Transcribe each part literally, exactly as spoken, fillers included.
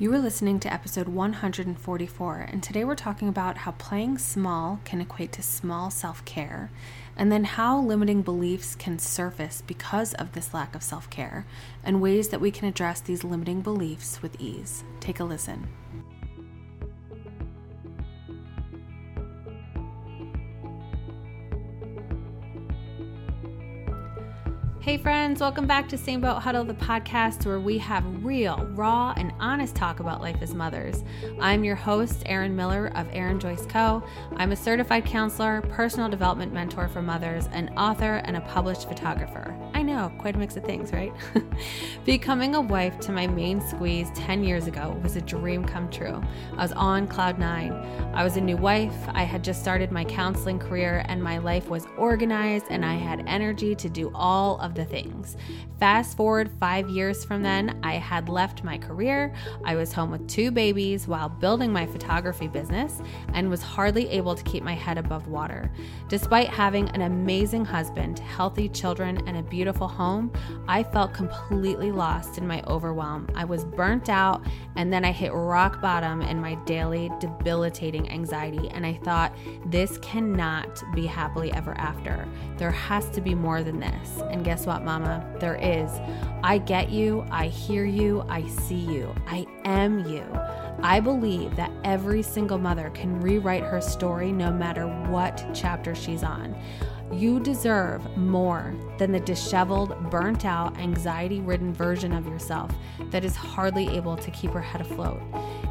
You are listening to episode one hundred forty-four, and today we're talking about how playing small can equate to small self-care, and then how limiting beliefs can surface because of this lack of self-care, and ways that we can address these limiting beliefs with ease. Take a listen. Hey friends, welcome back to Same Boat Huddle, the podcast where we have real, raw, and honest talk about life as mothers. I'm your host, Erin Miller of Erin Joyce Co. I'm a certified counselor, personal development mentor for mothers, an author, and a published photographer. I know, quite a mix of things, right? Becoming a wife to my main squeeze ten years ago was a dream come true. I was on cloud nine. I was a new wife, I had just started my counseling career, and my life was organized, and I had energy to do all of the things. Fast forward five years from then, I had left my career, I was home with two babies while building my photography business, and was hardly able to keep my head above water. Despite having an amazing husband, healthy children, and a beautiful home, I felt completely lost in my overwhelm. I was burnt out, and then I hit rock bottom in my daily debilitating anxiety, and I thought, this cannot be happily ever after. There has to be more than this. And guess what, Mama? There is. I get you, I hear you, I see you, I am you. I believe that every single mother can rewrite her story no matter what chapter she's on. You deserve more than the disheveled, burnt out, anxiety-ridden version of yourself that is hardly able to keep her head afloat.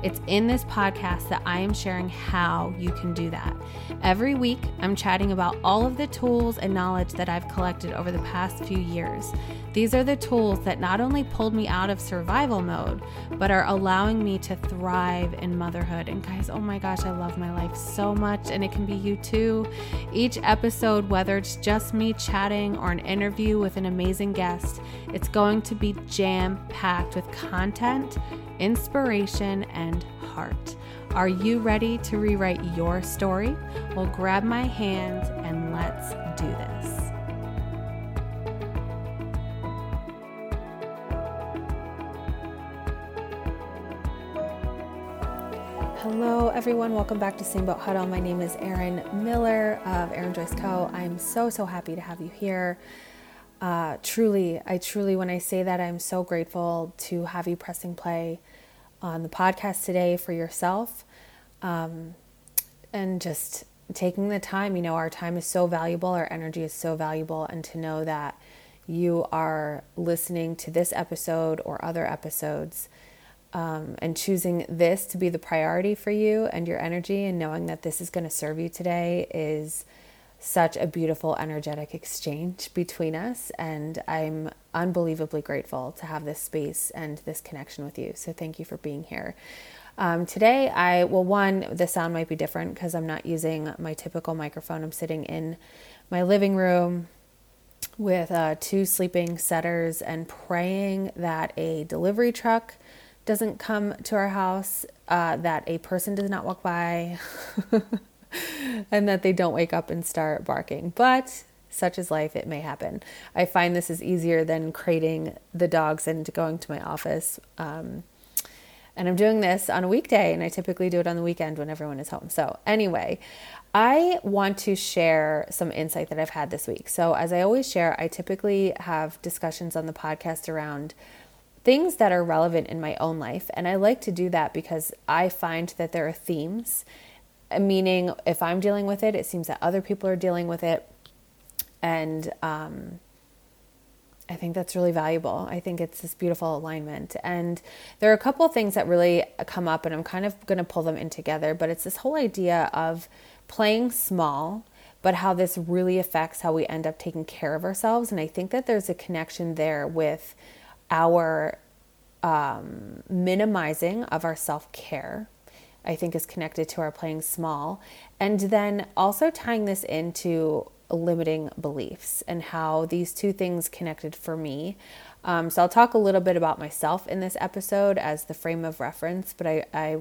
It's in this podcast that I am sharing how you can do that. Every week, I'm chatting about all of the tools and knowledge that I've collected over the past few years. These are the tools that not only pulled me out of survival mode, but are allowing me to thrive in motherhood. And guys, oh my gosh, I love my life so much, and it can be you too. Each episode, whether Whether it's just me chatting or an interview with an amazing guest, it's going to be jam-packed with content, inspiration, and heart. Are you ready to rewrite your story? Well, grab my hand and let's do this. Hello everyone, welcome back to Same Boat Huddle. My name is Erin Miller of Erin Joyce Co. I'm so, so happy to have you here. Uh, truly, I truly, when I say that, I'm so grateful to have you pressing play on the podcast today for yourself. Um, and just taking the time, you know, our time is so valuable, our energy is so valuable, and to know that you are listening to this episode or other episodes, Um, and choosing this to be the priority for you and your energy, and knowing that this is going to serve you today is such a beautiful, energetic exchange between us. And I'm unbelievably grateful to have this space and this connection with you. So thank you for being here. Um, today, I, well, one, the sound might be different because I'm not using my typical microphone. I'm sitting in my living room with uh, two sleeping setters and praying that a delivery truck doesn't come to our house, uh, that a person does not walk by, and that they don't wake up and start barking. But such is life, it may happen. I find this is easier than crating the dogs and going to my office. Um, and I'm doing this on a weekday, and I typically do it on the weekend when everyone is home. So anyway, I want to share some insight that I've had this week. So as I always share, I typically have discussions on the podcast around things that are relevant in my own life. And I like to do that because I find that there are themes, meaning if I'm dealing with it, it seems that other people are dealing with it. And um, I think that's really valuable. I think it's this beautiful alignment. And there are a couple of things that really come up, and I'm kind of going to pull them in together, but it's this whole idea of playing small, but how this really affects how we end up taking care of ourselves. And I think that there's a connection there with our um, minimizing of our self-care, I think, is connected to our playing small. And then also tying this into limiting beliefs and how these two things connected for me. Um, so I'll talk a little bit about myself in this episode as the frame of reference, but I, I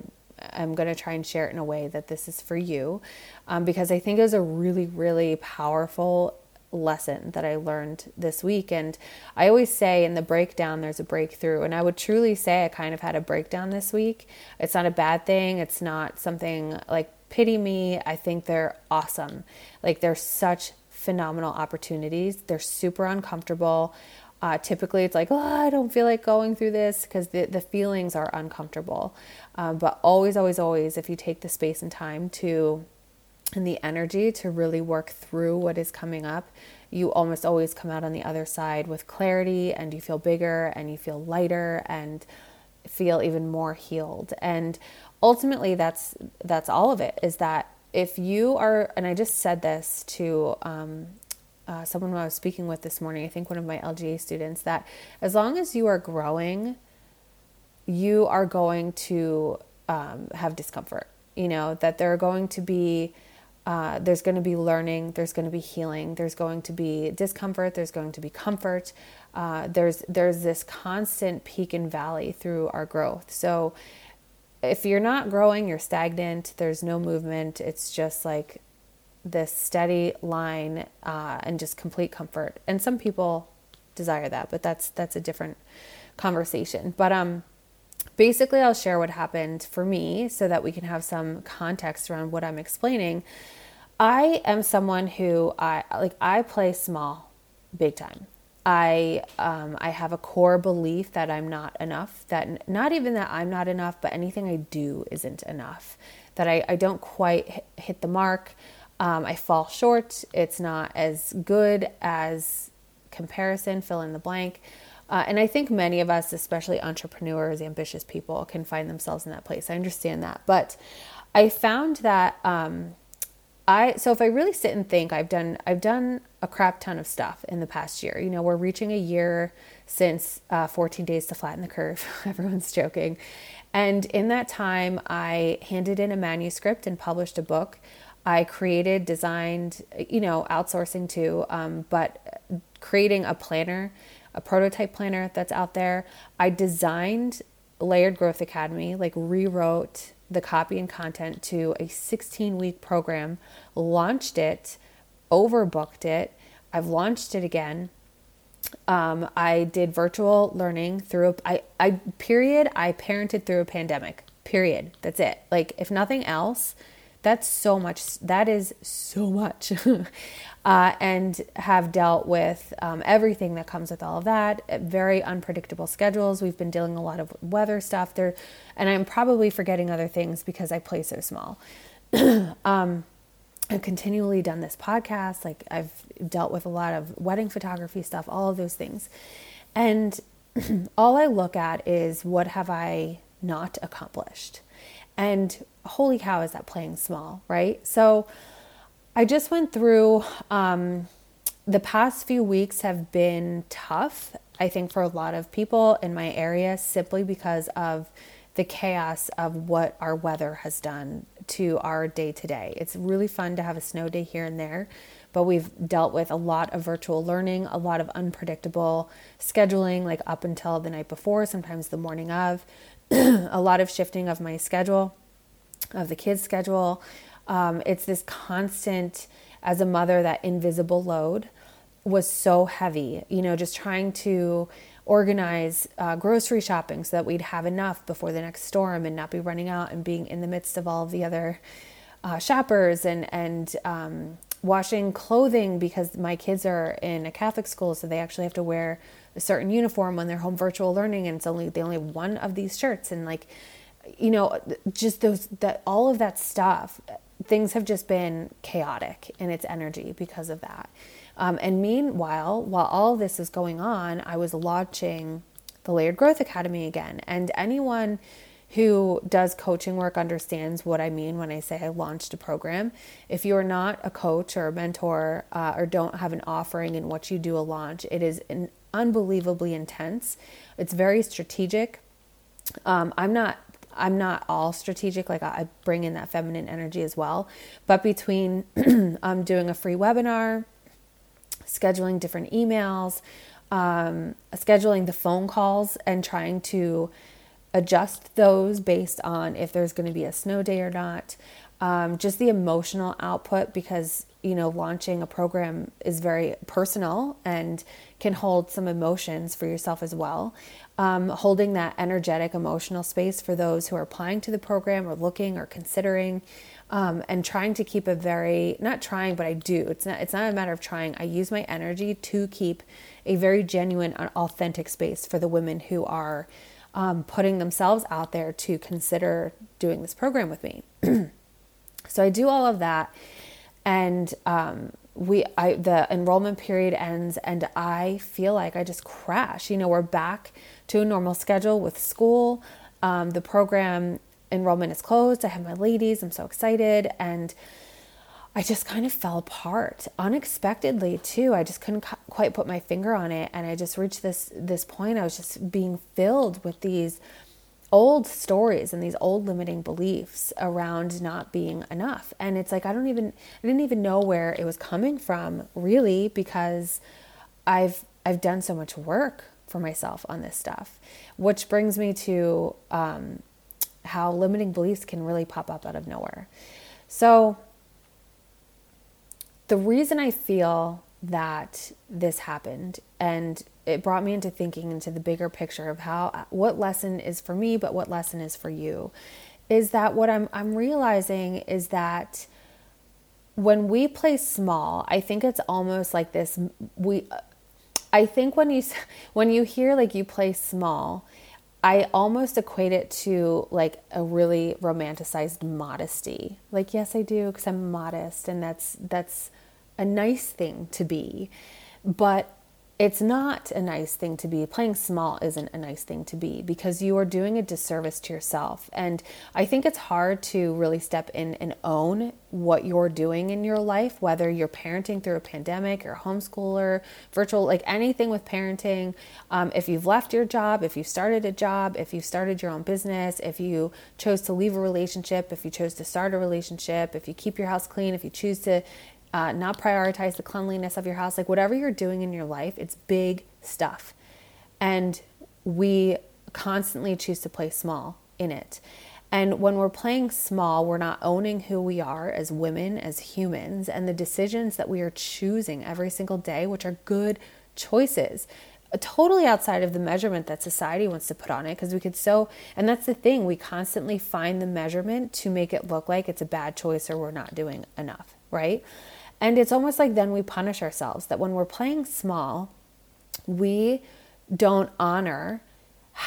I'm going to try and share it in a way that this is for you, um, because I think it was a really, really powerful lesson that I learned this week. And I always say in the breakdown, there's a breakthrough. And I would truly say I kind of had a breakdown this week. It's not a bad thing. It's not something like pity me. I think they're awesome. Like they're such phenomenal opportunities. They're super uncomfortable. Uh, typically it's like, oh, I don't feel like going through this, because the, the feelings are uncomfortable. Um, but always, always, always, if you take the space and time to, and the energy to really work through what is coming up, you almost always come out on the other side with clarity, and you feel bigger and you feel lighter and feel even more healed. And ultimately that's, that's all of it, is that if you are, and I just said this to, um, Uh, someone who I was speaking with this morning, I think one of my L G A students, that as long as you are growing, you are going to um, have discomfort, you know, that there are going to be, uh, there's going to be learning, there's going to be healing, there's going to be discomfort, there's going to be comfort. Uh, there's, there's this constant peak and valley through our growth. So if you're not growing, you're stagnant, there's no movement. It's just like this steady line, uh, and just complete comfort. And some people desire that, but that's, that's a different conversation. But, um, basically I'll share what happened for me so that we can have some context around what I'm explaining. I am someone who I, like, I play small big time. I, um, I have a core belief that I'm not enough, that not even that I'm not enough, but anything I do isn't enough, that I, I don't quite hit the mark. Um, I fall short. It's not as good as comparison, fill in the blank. Uh, and I think many of us, especially entrepreneurs, ambitious people, can find themselves in that place. I understand that. But I found that, um, I, so if I really sit and think, I've done, I've done a crap ton of stuff in the past year. You know, we're reaching a year since, uh, fourteen days to Flatten the Curve. Everyone's joking. And in that time, I handed in a manuscript and published a book. I created, designed, you know, outsourcing too, um, but creating a planner, a prototype planner that's out there. I designed Layered Growth Academy, like rewrote the copy and content to a sixteen week program, launched it, overbooked it. I've launched it again. Um, I did virtual learning through, a, I, I, period, I parented through a pandemic, period. That's it. Like if nothing else, that's so much. That is so much. uh, and have dealt with um, everything that comes with all of that. Very unpredictable schedules. We've been dealing a lot of weather stuff there. And I'm probably forgetting other things because I play so small. um, I've continually done this podcast. Like I've dealt with a lot of wedding photography stuff, all of those things. And all I look at is what have I not accomplished? And holy cow, is that playing small, right? So I just went through, um, the past few weeks have been tough, I think, for a lot of people in my area, simply because of the chaos of what our weather has done to our day to day. It's really fun to have a snow day here and there, but we've dealt with a lot of virtual learning, a lot of unpredictable scheduling, like up until the night before, sometimes the morning of, a lot of shifting of my schedule, of the kids' schedule. Um, it's this constant, as a mother, that invisible load was so heavy, you know, just trying to organize uh, grocery shopping so that we'd have enough before the next storm and not be running out and being in the midst of all of the other uh, shoppers and, and um, washing clothing, because my kids are in a Catholic school, so they actually have to wear a certain uniform when they're home virtual learning. And it's only, they only have one of these shirts, and like, you know, just those, that all of that stuff, things have just been chaotic in its energy because of that. Um, and meanwhile, while all this is going on, I was launching the Layered Growth Academy again. And anyone who does coaching work understands what I mean when I say I launched a program. If you're not a coach or a mentor, uh, or don't have an offering in what you do a launch, it is an unbelievably intense. It's very strategic. Um, I'm not I'm not all strategic. Like I bring in that feminine energy as well, but between, um, doing a free webinar, scheduling different emails, um, scheduling the phone calls and trying to adjust those based on if there's going to be a snow day or not. Um, just the emotional output, because you know, launching a program is very personal and can hold some emotions for yourself as well. Um, holding that energetic, emotional space for those who are applying to the program or looking or considering, um, and trying to keep a very, not trying, but I do. It's not, it's not a matter of trying. I use my energy to keep a very genuine, authentic space for the women who are um, putting themselves out there to consider doing this program with me. So I do all of that. And um, we, I, the enrollment period ends, and I feel like I just crash. You know, we're back to a normal schedule with school. Um, the program enrollment is closed. I have my ladies. I'm so excited. And I just kind of fell apart unexpectedly too. I just couldn't cu- quite put my finger on it. And I just reached this, this point. I was just being filled with these old stories and these old limiting beliefs around not being enough. And it's like, I don't even, I didn't even know where it was coming from really, because I've, I've done so much work for myself on this stuff, which brings me to, um, how limiting beliefs can really pop up out of nowhere. So the reason I feel that this happened, and it brought me into thinking into the bigger picture of how, what lesson is for me, but what lesson is for you, is that what I'm, I'm realizing is that when we play small, I think it's almost like this, we, I think when you, when you hear like you play small, I almost equate it to like a really romanticized modesty. Like, yes, I do, because I'm modest, and that's, that's a nice thing to be, but it's not a nice thing to be. Playing small isn't a nice thing to be, because you are doing a disservice to yourself. And I think it's hard to really step in and own what you're doing in your life, whether you're parenting through a pandemic, you're a homeschooler, virtual, like anything with parenting. Um, if you've left your job, if you started a job, if you started your own business, if you chose to leave a relationship, if you chose to start a relationship, if you keep your house clean, if you choose to Uh, not prioritize the cleanliness of your house, like whatever you're doing in your life, it's big stuff. And we constantly choose to play small in it. And when we're playing small, we're not owning who we are as women, as humans, and the decisions that we are choosing every single day, which are good choices, totally outside of the measurement that society wants to put on it. Because we could so, and that's the thing, we constantly find the measurement to make it look like it's a bad choice or we're not doing enough, right? And it's almost like then we punish ourselves, that when we're playing small, we don't honor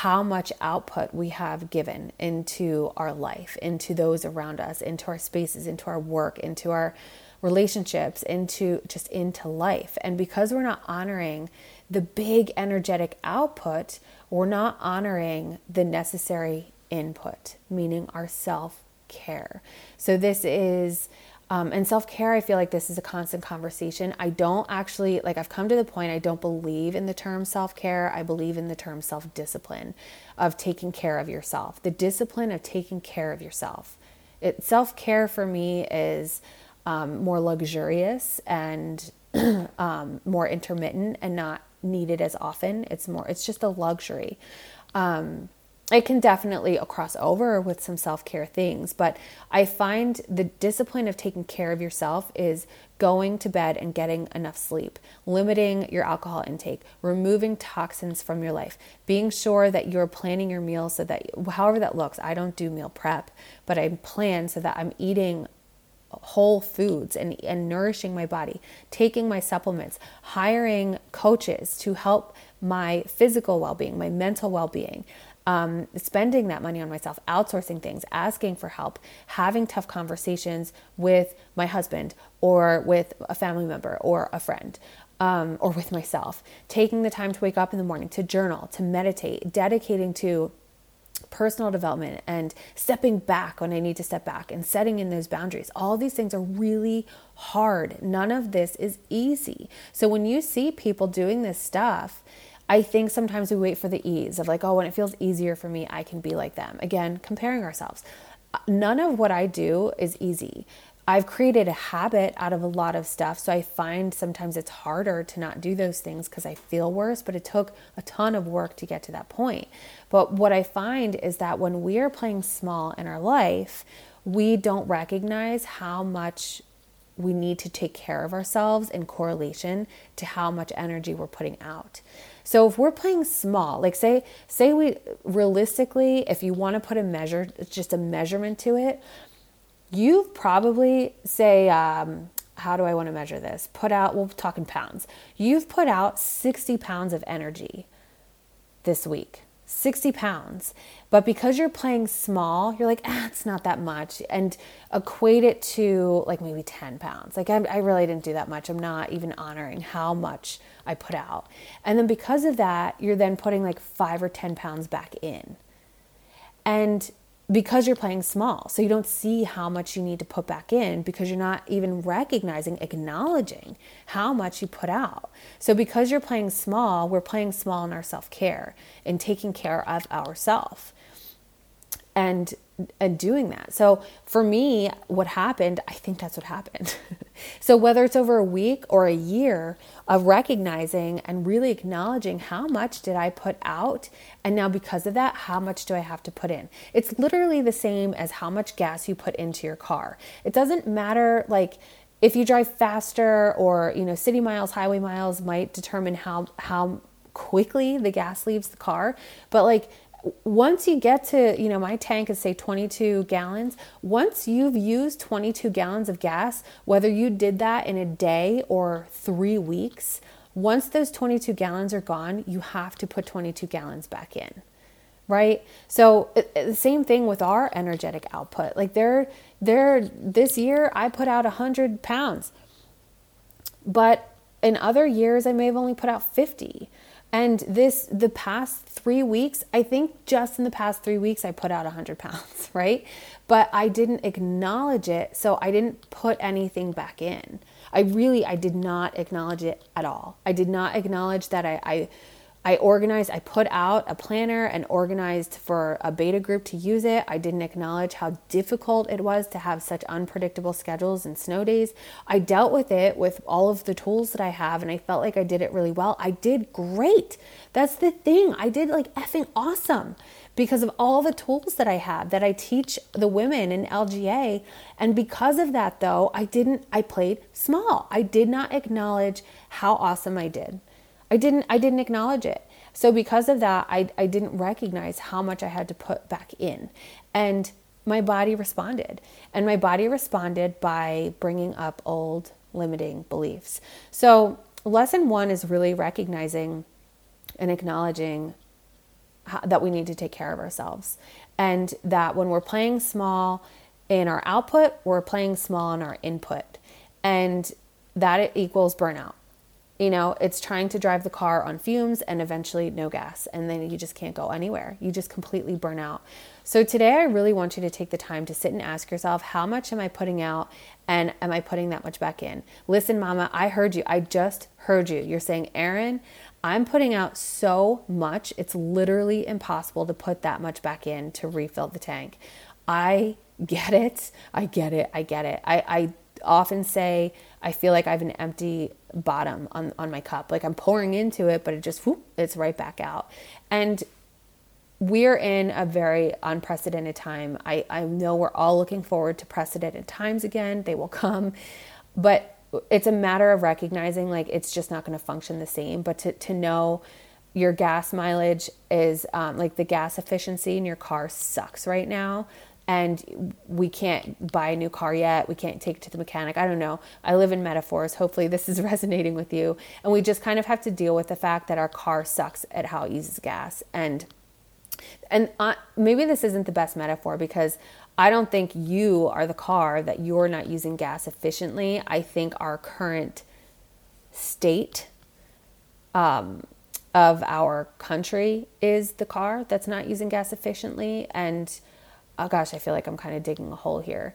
how much output we have given into our life, into those around us, into our spaces, into our work, into our relationships, into just into life. And because we're not honoring the big energetic output, we're not honoring the necessary input, meaning our self-care. So this is... Um, and self-care, I feel like this is a constant conversation. I don't actually, like I've come to the point, I don't believe in the term self-care. I believe in the term self-discipline, of taking care of yourself. The discipline of taking care of yourself. It, self-care for me is um, more luxurious and um, more intermittent and not needed as often. It's more, it's just a luxury. Um It can definitely cross over with some self-care things, but I find the discipline of taking care of yourself is going to bed and getting enough sleep, limiting your alcohol intake, removing toxins from your life, being sure that you're planning your meals so that, however that looks, I don't do meal prep, but I plan so that I'm eating whole foods and, and nourishing my body, taking my supplements, hiring coaches to help my physical well-being, my mental well-being, Um, spending that money on myself, outsourcing things, asking for help, having tough conversations with my husband or with a family member or a friend, um, or with myself, taking the time to wake up in the morning, to journal, to meditate, dedicating to personal development and stepping back when I need to step back and setting in those boundaries. All these things are really hard. None of this is easy. So when you see people doing this stuff, I think sometimes we wait for the ease of like, oh, when it feels easier for me, I can be like them. Again, comparing ourselves. None of what I do is easy. I've created a habit out of a lot of stuff. So I find sometimes it's harder to not do those things because I feel worse, but it took a ton of work to get to that point. But what I find is that when we are playing small in our life, we don't recognize how much we need to take care of ourselves in correlation to how much energy we're putting out. So if we're playing small, like say, say we realistically, if you want to put a measure, just a measurement to it, you've probably say, um, how do I want to measure this? Put out, we'll talk in pounds. You've put out sixty pounds of energy this week, sixty pounds. But because you're playing small, you're like, ah, it's not that much. And equate it to like maybe ten pounds. Like I, I really didn't do that much. I'm not even honoring how much I put out. And then because of that, you're then putting like five or ten pounds back in. And because you're playing small, so you don't see how much you need to put back in because you're not even recognizing, acknowledging how much you put out. So because you're playing small, we're playing small in our self-care and taking care of ourselves and and doing that. So for me, what happened, I think that's what happened. So whether it's over a week or a year of recognizing and really acknowledging how much did I put out? And now because of that, how much do I have to put in? It's literally the same as how much gas you put into your car. It doesn't matter, like if you drive faster or, you know, city miles, highway miles might determine how, how quickly the gas leaves the car. But like, once you get to, you know, my tank is say twenty-two gallons. Once you've used twenty-two gallons of gas, whether you did that in a day or three weeks, once those twenty-two gallons are gone, you have to put twenty-two gallons back in, right? So the same thing with our energetic output. Like there, there, this year I put out a hundred pounds, but in other years I may have only put out fifty. And this, the past three weeks, I think just in the past three weeks, I put out one hundred pounds, right? But I didn't acknowledge it, so I didn't put anything back in. I really, I did not acknowledge it at all. I did not acknowledge that I, I, I organized, I put out a planner and organized for a beta group to use it. I didn't acknowledge how difficult it was to have such unpredictable schedules and snow days. I dealt with it with all of the tools that I have, and I felt like I did it really well. I did great. That's the thing. I did like effing awesome because of all the tools that I have that I teach the women in L G A. And because of that though, I didn't, I played small. I did not acknowledge how awesome I did. I didn't, I didn't acknowledge it. So because of that, I, I didn't recognize how much I had to put back in, and my body responded and my body responded by bringing up old limiting beliefs. So lesson one is really recognizing and acknowledging how, that we need to take care of ourselves, and that when we're playing small in our output, we're playing small in our input, and that it equals burnout. You know, it's trying to drive the car on fumes and eventually no gas. And then you just can't go anywhere. You just completely burn out. So today I really want you to take the time to sit and ask yourself, how much am I putting out? And am I putting that much back in? Listen, mama, I heard you. I just heard you. You're saying, Erin, I'm putting out so much. It's literally impossible to put that much back in to refill the tank. I get it. I get it. I get it. I, I often say, I feel like I have an empty bottom on, on my cup. Like I'm pouring into it, but it just, whoop, it's right back out. And we're in a very unprecedented time. I, I know we're all looking forward to precedented times again. They will come, but it's a matter of recognizing like, it's just not going to function the same, but to, to know your gas mileage is um, like the gas efficiency in your car sucks right now. And we can't buy a new car yet. We can't take it to the mechanic. I don't know. I live in metaphors. Hopefully this is resonating with you. And we just kind of have to deal with the fact that our car sucks at how it uses gas. And and uh, maybe this isn't the best metaphor because I don't think you are the car that you're not using gas efficiently. I think our current state um, of our country is the car that's not using gas efficiently. And oh gosh, I feel like I'm kind of digging a hole here.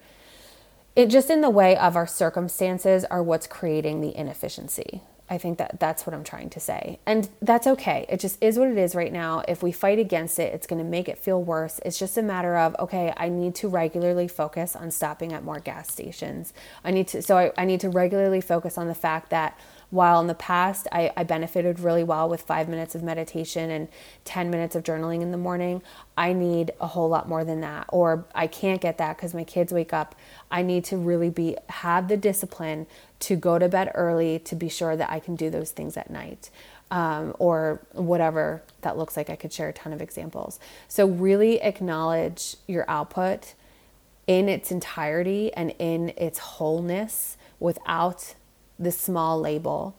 It just in the way of our circumstances are what's creating the inefficiency. I think that that's what I'm trying to say. And that's okay. It just is what it is right now. If we fight against it, it's going to make it feel worse. It's just a matter of, okay, I need to regularly focus on stopping at more gas stations. I need to, so I, I need to regularly focus on the fact that While in the past, I, I benefited really well with five minutes of meditation and ten minutes of journaling in the morning, I need a whole lot more than that, or I can't get that because my kids wake up. I need to really be have the discipline to go to bed early to be sure that I can do those things at night. Um, or whatever that looks like. I could share a ton of examples. So really acknowledge your output in its entirety and in its wholeness without the small label.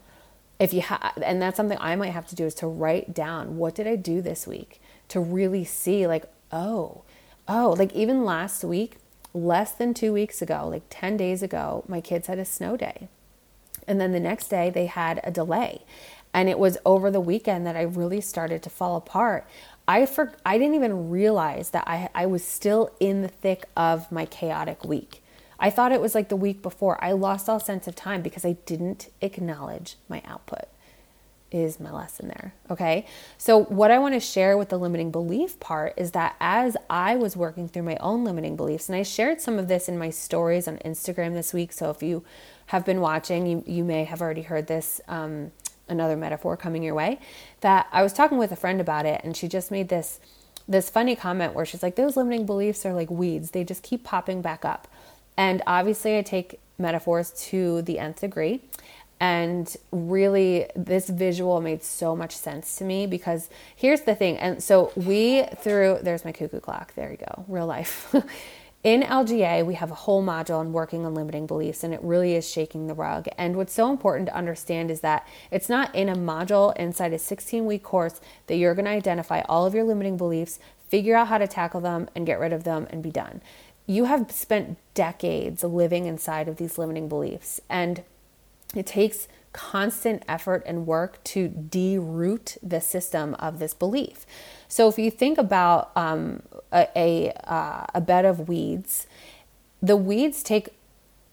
If you ha- and that's something I might have to do, is to write down, what did I do this week? To really see like, oh, oh, like even last week, less than two weeks ago, like ten days ago, my kids had a snow day. And then the next day they had a delay. And it was over the weekend that I really started to fall apart. I for, I didn't even realize that I I was still in the thick of my chaotic week. I thought it was like the week before. I lost all sense of time because I didn't acknowledge my output, is my lesson there, okay? So what I want to share with the limiting belief part is that as I was working through my own limiting beliefs, and I shared some of this in my stories on Instagram this week, so if you have been watching, you, you may have already heard this, um, another metaphor coming your way, that I was talking with a friend about it, and she just made this this funny comment where she's like, those limiting beliefs are like weeds. They just keep popping back up. And obviously I take metaphors to the nth degree. And really this visual made so much sense to me, because here's the thing. And so we through, there's my cuckoo clock. There you go. Real life. In L G A, we have a whole module on working on limiting beliefs, and it really is shaking the rug. And what's so important to understand is that it's not in a module inside a sixteen-week course that you're going to identify all of your limiting beliefs, figure out how to tackle them, and get rid of them and be done. You have spent decades living inside of these limiting beliefs, and it takes constant effort and work to de-root the system of this belief. So if you think about um, a a, uh, a bed of weeds, the weeds take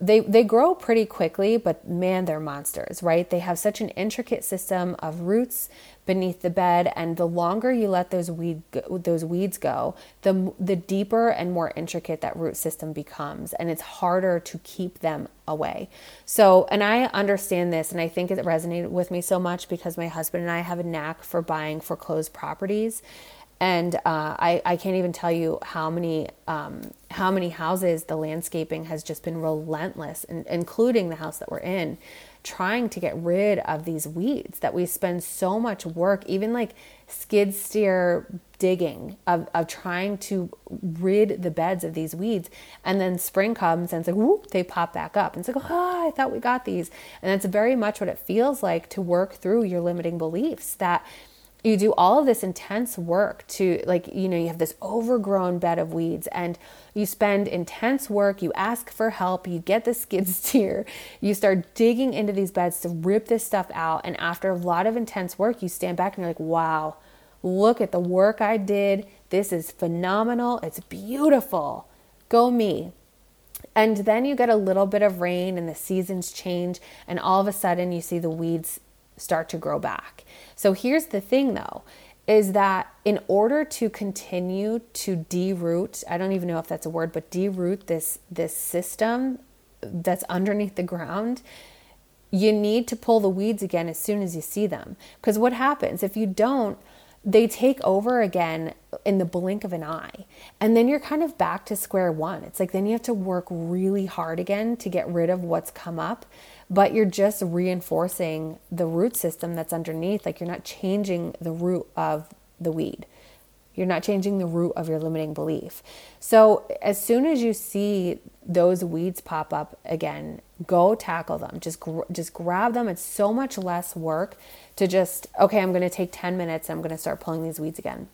they they grow pretty quickly, but man, they're monsters, right? They have such an intricate system of roots beneath the bed, and the longer you let those weed go, those weeds go, the the deeper and more intricate that root system becomes, and it's harder to keep them away. So, and I understand this, and I think it resonated with me so much because my husband and I have a knack for buying foreclosed properties. And uh, I, I can't even tell you how many um, how many houses the landscaping has just been relentless, and including the house that we're in, trying to get rid of these weeds that we spend so much work, even like skid steer digging of, of trying to rid the beds of these weeds. And then spring comes and it's like, whoop, they pop back up. And it's like, oh, I thought we got these. And that's very much what it feels like to work through your limiting beliefs, that you do all of this intense work to, like, you know, you have this overgrown bed of weeds, and you spend intense work, you ask for help, you get the skid steer, you start digging into these beds to rip this stuff out. And after a lot of intense work, you stand back and you're like, wow, look at the work I did. This is phenomenal. It's beautiful. Go me. And then you get a little bit of rain and the seasons change, and all of a sudden you see the weeds start to grow back. So here's the thing though, is that in order to continue to de-root, I don't even know if that's a word, but de-root this, this system that's underneath the ground, you need to pull the weeds again as soon as you see them. Because what happens if you don't, they take over again in the blink of an eye. And then you're kind of back to square one. It's like, then you have to work really hard again to get rid of what's come up, but you're just reinforcing the root system that's underneath. Like, you're not changing the root of the weed. You're not changing the root of your limiting belief. So as soon as you see those weeds pop up again, go tackle them. Just gr- just grab them. It's so much less work to just, okay, I'm going to take ten minutes and I'm going to start pulling these weeds again.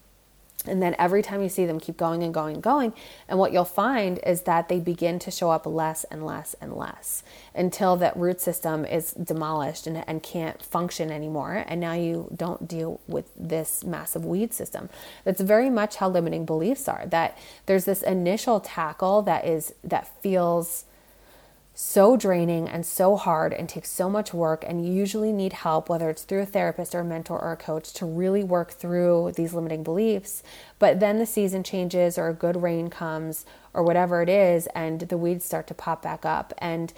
And then every time you see them, keep going and going and going. And what you'll find is that they begin to show up less and less and less until that root system is demolished and, and can't function anymore. And now you don't deal with this massive weed system. That's very much how limiting beliefs are, that there's this initial tackle that is that feels so draining and so hard and takes so much work, and you usually need help, whether it's through a therapist or a mentor or a coach, to really work through these limiting beliefs. But then the season changes, or a good rain comes, or whatever it is, and the weeds start to pop back up. And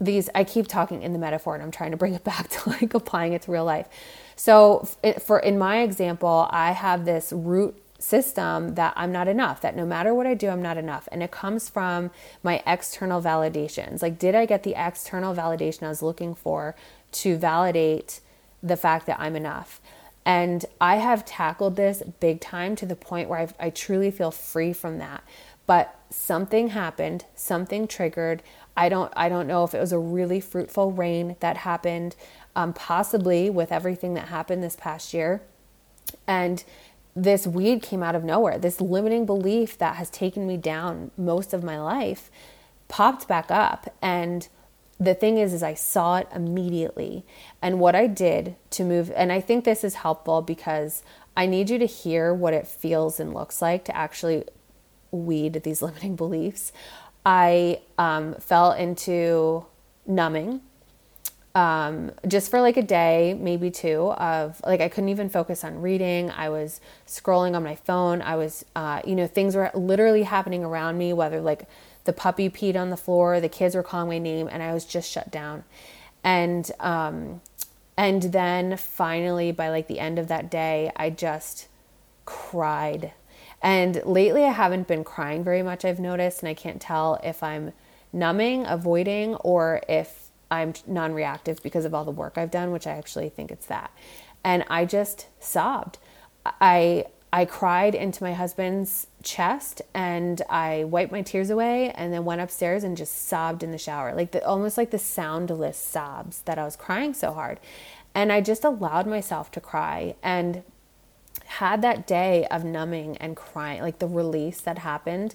these, I keep talking in the metaphor and I'm trying to bring it back to like applying it to real life. So for, in my example, I have this root system that I'm not enough, that no matter what I do, I'm not enough. And it comes from my external validations. Like, did I get the external validation I was looking for to validate the fact that I'm enough? And I have tackled this big time to the point where I've, I truly feel free from that. But something happened, something triggered. I don't, I don't know if it was a really fruitful rain that happened, um, possibly with everything that happened this past year. And this weed came out of nowhere. This limiting belief that has taken me down most of my life popped back up. And the thing is, is I saw it immediately. And what I did to move, and I think this is helpful because I need you to hear what it feels and looks like to actually weed these limiting beliefs. I um, fell into numbing um, just for like a day, maybe two, of like, I couldn't even focus on reading. I was scrolling on my phone. I was, uh, you know, things were literally happening around me, whether like the puppy peed on the floor, the kids were calling my name, and I was just shut down. And, um, and then finally by like the end of that day, I just cried. And lately I haven't been crying very much, I've noticed, and I can't tell if I'm numbing, avoiding, or if I'm non-reactive because of all the work I've done, which I actually think it's that. And I just sobbed. I I cried into my husband's chest, and I wiped my tears away and then went upstairs and just sobbed in the shower. Like the, almost like the soundless sobs that I was crying so hard. And I just allowed myself to cry and had that day of numbing and crying, like the release that happened.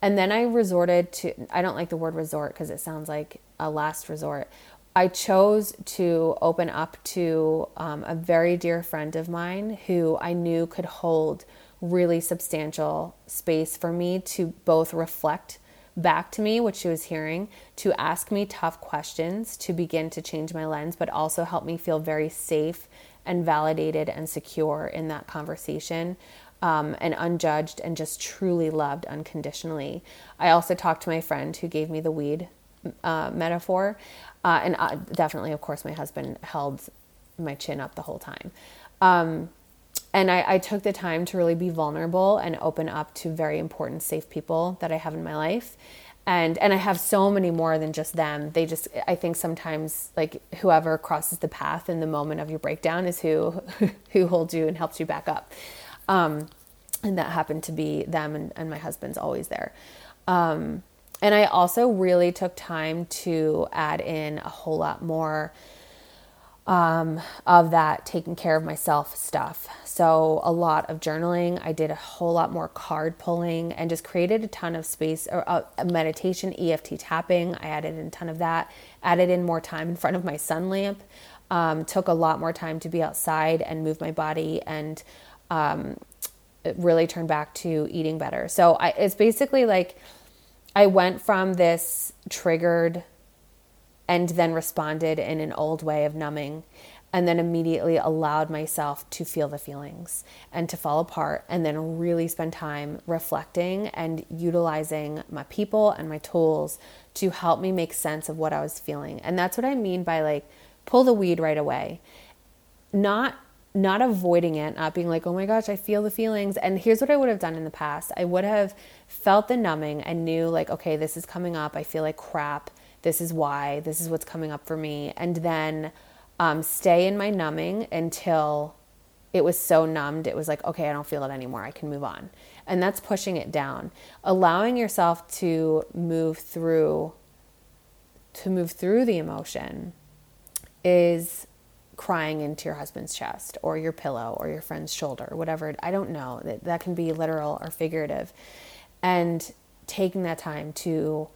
And then I resorted to, I don't like the word resort because it sounds like a last resort. I chose to open up to um, a very dear friend of mine who I knew could hold really substantial space for me to both reflect back to me what she was hearing, to ask me tough questions, to begin to change my lens, but also help me feel very safe and validated and secure in that conversation, um, and unjudged and just truly loved unconditionally. I also talked to my friend who gave me the weed uh, metaphor. Uh, and I, definitely, of course, my husband held my chin up the whole time. Um, and I, I took the time to really be vulnerable and open up to very important, safe people that I have in my life. And and I have so many more than just them. They just, I think sometimes like whoever crosses the path in the moment of your breakdown is who who holds you and helps you back up. Um, and that happened to be them, and, and my husband's always there. Um, and I also really took time to add in a whole lot more um, of that taking care of myself stuff. So a lot of journaling, I did a whole lot more card pulling and just created a ton of space, or uh, meditation, E F T tapping. I added in a ton of that, added in more time in front of my sun lamp, um, took a lot more time to be outside and move my body, and um, really turned back to eating better. So I, it's basically like I went from this triggered and then responded in an old way of numbing, and then immediately allowed myself to feel the feelings and to fall apart, and then really spend time reflecting and utilizing my people and my tools to help me make sense of what I was feeling. And that's what I mean by like, pull the weed right away. Not not avoiding it, not being like, oh my gosh, I feel the feelings. And here's what I would have done in the past. I would have felt the numbing and knew like, okay, this is coming up. I feel like crap. This is why, this is what's coming up for me. And then um, stay in my numbing until it was so numbed. It was like, okay, I don't feel it anymore. I can move on. And that's pushing it down, allowing yourself to move through, to move through the emotion is crying into your husband's chest or your pillow or your friend's shoulder, whatever. It, I don't know that that can be literal or figurative, and taking that time to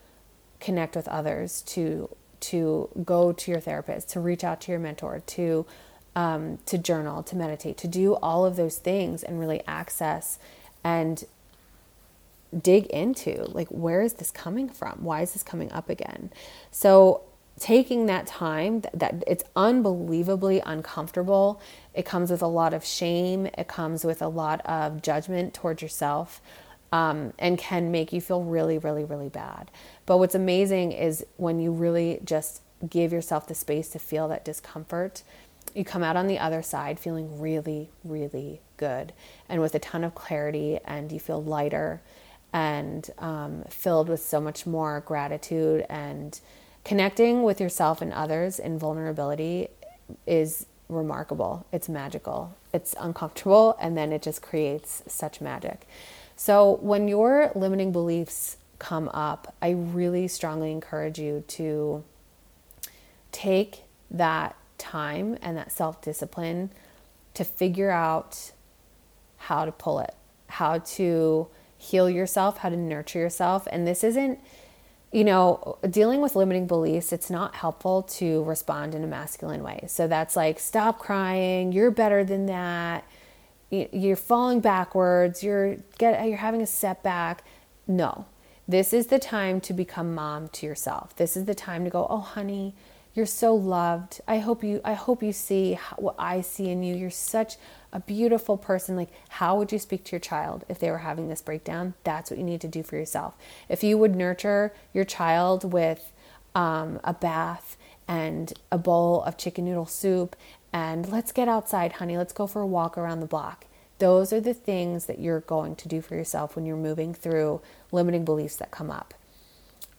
connect with others, to, to go to your therapist, to reach out to your mentor, to, um, to journal, to meditate, to do all of those things and really access and dig into like, where is this coming from? Why is this coming up again? So taking that time, that, that it's unbelievably uncomfortable. It comes with a lot of shame. It comes with a lot of judgment towards yourself. um, and can make you feel really, really, really bad. But what's amazing is when you really just give yourself the space to feel that discomfort, you come out on the other side feeling really, really good and with a ton of clarity, and you feel lighter and um, filled with so much more gratitude. And connecting with yourself and others in vulnerability is remarkable. It's magical. It's uncomfortable, and then it just creates such magic. So when your limiting beliefs come up, I really strongly encourage you to take that time and that self-discipline to figure out how to pull it, how to heal yourself, how to nurture yourself. And this isn't, you know, dealing with limiting beliefs, it's not helpful to respond in a masculine way. So that's like, stop crying, you're better than that, you're falling backwards, you're get, you're having a setback. No, this is the time to become mom to yourself. This is the time to go, oh, honey, you're so loved. I hope you, I hope you see what I see in you. You're such a beautiful person. Like, how would you speak to your child if they were having this breakdown? That's what you need to do for yourself. If you would nurture your child with um, a bath and a bowl of chicken noodle soup and let's get outside, honey, let's go for a walk around the block. Those are the things that you're going to do for yourself when you're moving through limiting beliefs that come up.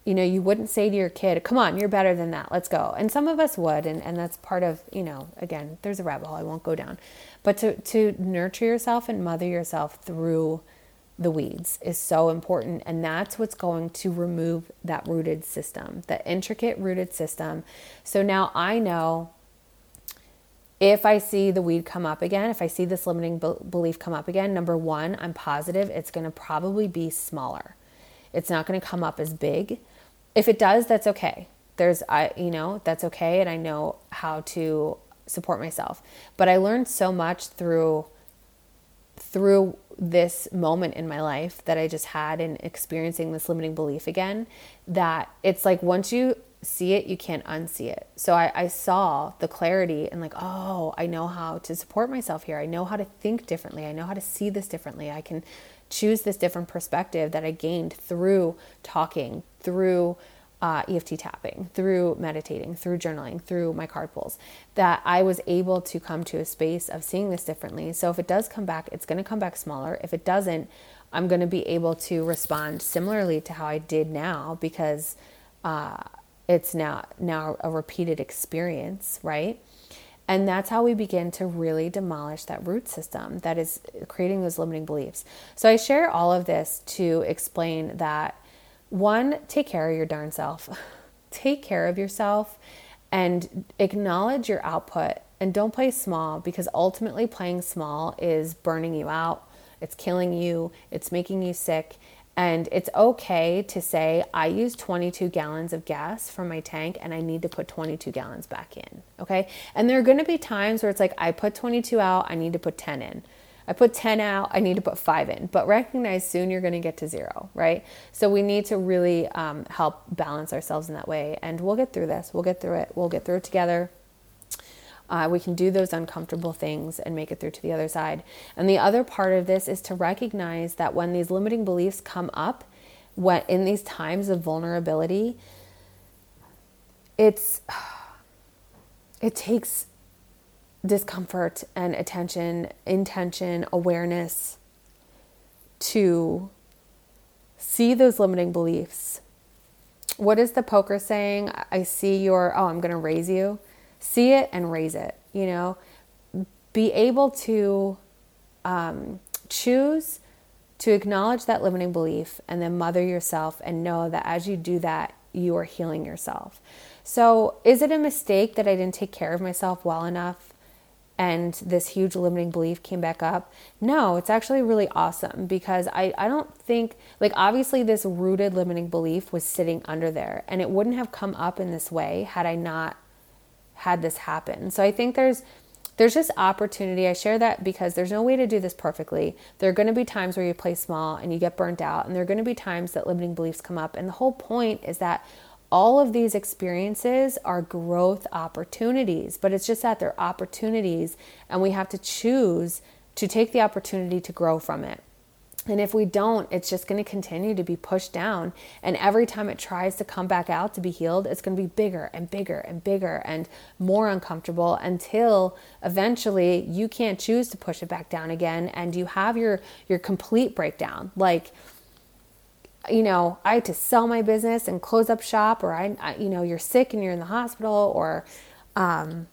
You know, you wouldn't say to your kid, come on, you're better than that, let's go. And some of us would, and, and that's part of, you know, again, there's a rabbit hole I won't go down. But to, to nurture yourself and mother yourself through the weeds is so important. And that's what's going to remove that rooted system, that intricate rooted system. So now I know if I see the weed come up again, if I see this limiting be- belief come up again, number one, I'm positive it's going to probably be smaller. It's not going to come up as big. If it does, that's okay. There's, I, you know, that's okay. And I know how to support myself, but I learned so much through, through this moment in my life that I just had in experiencing this limiting belief again, that it's like, once you see it, you can't unsee it. So I, I saw the clarity and like, oh, I know how to support myself here. I know how to think differently. I know how to see this differently. I can choose this different perspective that I gained through talking, through uh, E F T tapping, through meditating, through journaling, through my card pulls, that I was able to come to a space of seeing this differently. So if it does come back, it's going to come back smaller. If it doesn't, I'm going to be able to respond similarly to how I did now, because uh, it's now, now a repeated experience, right? And that's how we begin to really demolish that root system that is creating those limiting beliefs. So I share all of this to explain that, one, take care of your darn self. Take care of yourself and acknowledge your output, and don't play small, because ultimately playing small is burning you out. It's killing you. It's making you sick. And it's okay to say, I used twenty-two gallons of gas from my tank and I need to put twenty-two gallons back in, okay? And there are gonna be times where it's like, I put twenty-two out, I need to put ten in. I put ten out, I need to put five in. But recognize soon you're gonna get to zero, right? So we need to really um, help balance ourselves in that way. And we'll get through this, we'll get through it, we'll get through it together. Uh, we can do those uncomfortable things and make it through to the other side. And the other part of this is to recognize that when these limiting beliefs come up, when in these times of vulnerability, it's it takes discomfort and attention, intention, awareness to see those limiting beliefs. What is the poker saying? I see your, oh, I'm going to raise you. See it and raise it, you know, be able to um, choose to acknowledge that limiting belief and then mother yourself and know that as you do that, you are healing yourself. So is it a mistake that I didn't take care of myself well enough and this huge limiting belief came back up? No, it's actually really awesome, because I, I don't think, like, obviously this rooted limiting belief was sitting under there and it wouldn't have come up in this way had I not had this happen. So I think there's there's just opportunity. I share that because there's no way to do this perfectly. There are going to be times where you play small and you get burnt out, and there are going to be times that limiting beliefs come up. And the whole point is that all of these experiences are growth opportunities, but it's just that they're opportunities and we have to choose to take the opportunity to grow from it. And if we don't, it's just going to continue to be pushed down. And every time it tries to come back out to be healed, it's going to be bigger and bigger and bigger and more uncomfortable until eventually you can't choose to push it back down again. And you have your, your complete breakdown. Like, you know, I had to sell my business and close up shop, or I, I you know, you're sick and you're in the hospital, or, um,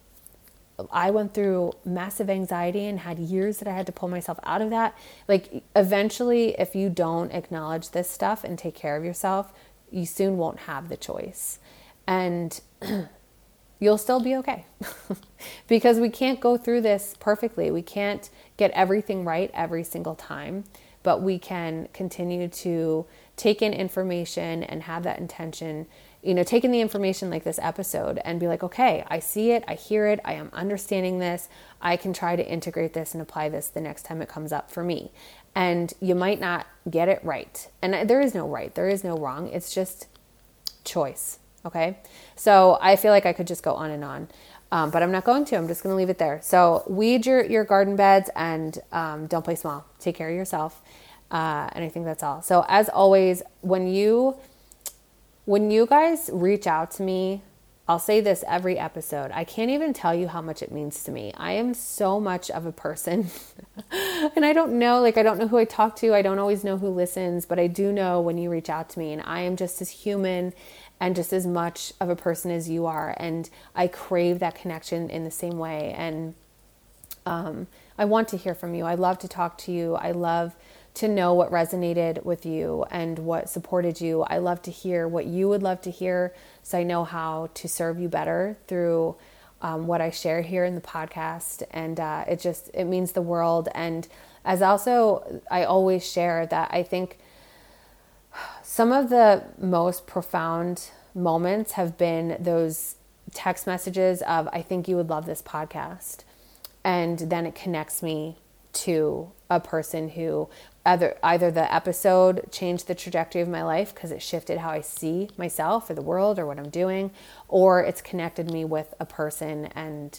I went through massive anxiety and had years that I had to pull myself out of that. Like, eventually, if you don't acknowledge this stuff and take care of yourself, you soon won't have the choice, and you'll still be okay because we can't go through this perfectly. We can't get everything right every single time, but we can continue to take in information and have that intention, you know, taking the information like this episode and be like, okay, I see it, I hear it, I am understanding this, I can try to integrate this and apply this the next time it comes up for me. And you might not get it right. And there is no right, there is no wrong, it's just choice, okay? So I feel like I could just go on and on, um, but I'm not going to, I'm just gonna leave it there. So weed your, your garden beds, and um, don't play small, take care of yourself. Uh, and I think that's all. So as always, when you... When you guys reach out to me, I'll say this every episode, I can't even tell you how much it means to me. I am so much of a person and I don't know, like, I don't know who I talk to. I don't always know who listens, but I do know when you reach out to me, and I am just as human and just as much of a person as you are. And I crave that connection in the same way. And, um, I want to hear from you. I love to talk to you. I love to know what resonated with you and what supported you. I love to hear what you would love to hear, so I know how to serve you better through um, what I share here in the podcast. And uh, it just, it means the world. And as also, I always share that I think some of the most profound moments have been those text messages of, I think you would love this podcast. And then it connects me to a person who either, either the episode changed the trajectory of my life because it shifted how I see myself or the world or what I'm doing, or it's connected me with a person and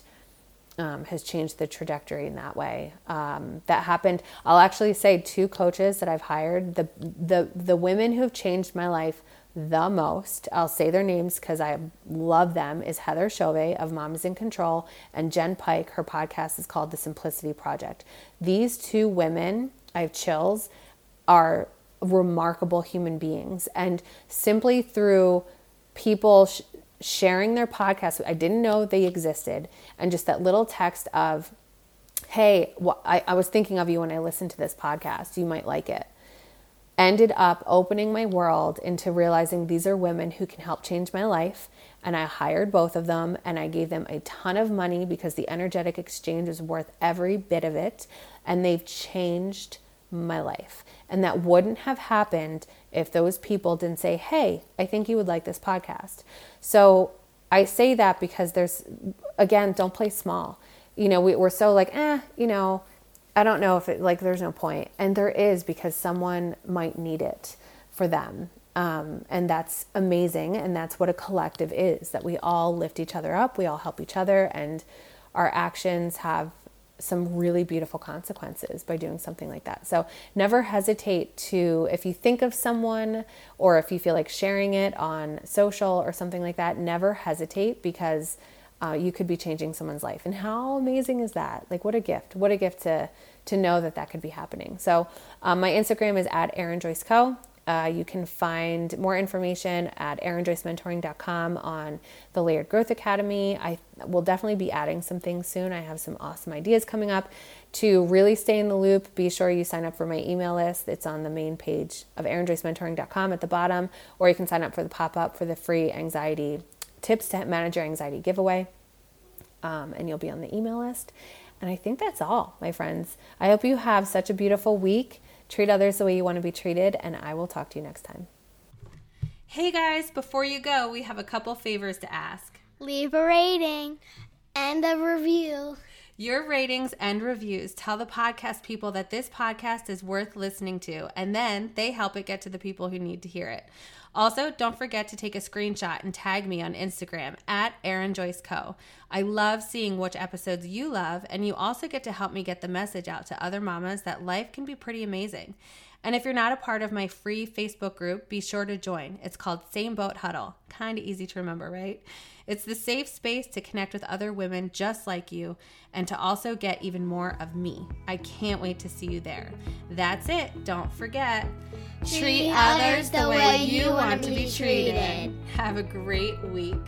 um, has changed the trajectory in that way. Um, that happened. I'll actually say two coaches that I've hired, the, the, the women who've changed my life the most, I'll say their names because I love them, is Heather Chauve of Moms in Control and Jen Pike. Her podcast is called The Simplicity Project. These two women, I have chills, are remarkable human beings. And simply through people sh- sharing their podcasts, I didn't know they existed, and just that little text of, hey, well, I, I was thinking of you when I listened to this podcast, you might like it, ended up opening my world into realizing these are women who can help change my life. And I hired both of them, and I gave them a ton of money because the energetic exchange is worth every bit of it. And they've changed my life. And that wouldn't have happened if those people didn't say, hey, I think you would like this podcast. So I say that because there's, again, don't play small. You know, we, we're so like, eh, you know, I don't know if it, like, there's no point. And there is, because someone might need it for them. Um, and that's amazing. And that's what a collective is, that we all lift each other up. We all help each other, and our actions have some really beautiful consequences by doing something like that. So never hesitate to, if you think of someone or if you feel like sharing it on social or something like that, never hesitate, because Uh, you could be changing someone's life. And how amazing is that? Like, what a gift. What a gift to to know that that could be happening. So um, my Instagram is at Erin Joyce Co. Uh, you can find more information at erin joyce mentoring dot com on the Layered Growth Academy. I will definitely be adding some things soon. I have some awesome ideas coming up. To really stay in the loop, be sure you sign up for my email list. It's on the main page of erin joyce mentoring dot com at the bottom, or you can sign up for the pop-up for the free anxiety tips to manage your anxiety giveaway. Um, and you'll be on the email list. And I think that's all, my friends. I hope you have such a beautiful week. Treat others the way you want to be treated, and I will talk to you next time. Hey guys, before you go, we have a couple favors to ask. Leave a rating and a review. Your ratings and reviews tell the podcast people that this podcast is worth listening to, and then they help it get to the people who need to hear it. Also, don't forget to take a screenshot and tag me on Instagram at Erin Joyce Co. I love seeing which episodes you love, and you also get to help me get the message out to other mamas that life can be pretty amazing. And if you're not a part of my free Facebook group, be sure to join. It's called Same Boat Huddle. Kind of easy to remember, right? It's the safe space to connect with other women just like you and to also get even more of me. I can't wait to see you there. That's it. Don't forget, treat, treat others the way, way you want to be treated. Have a great week.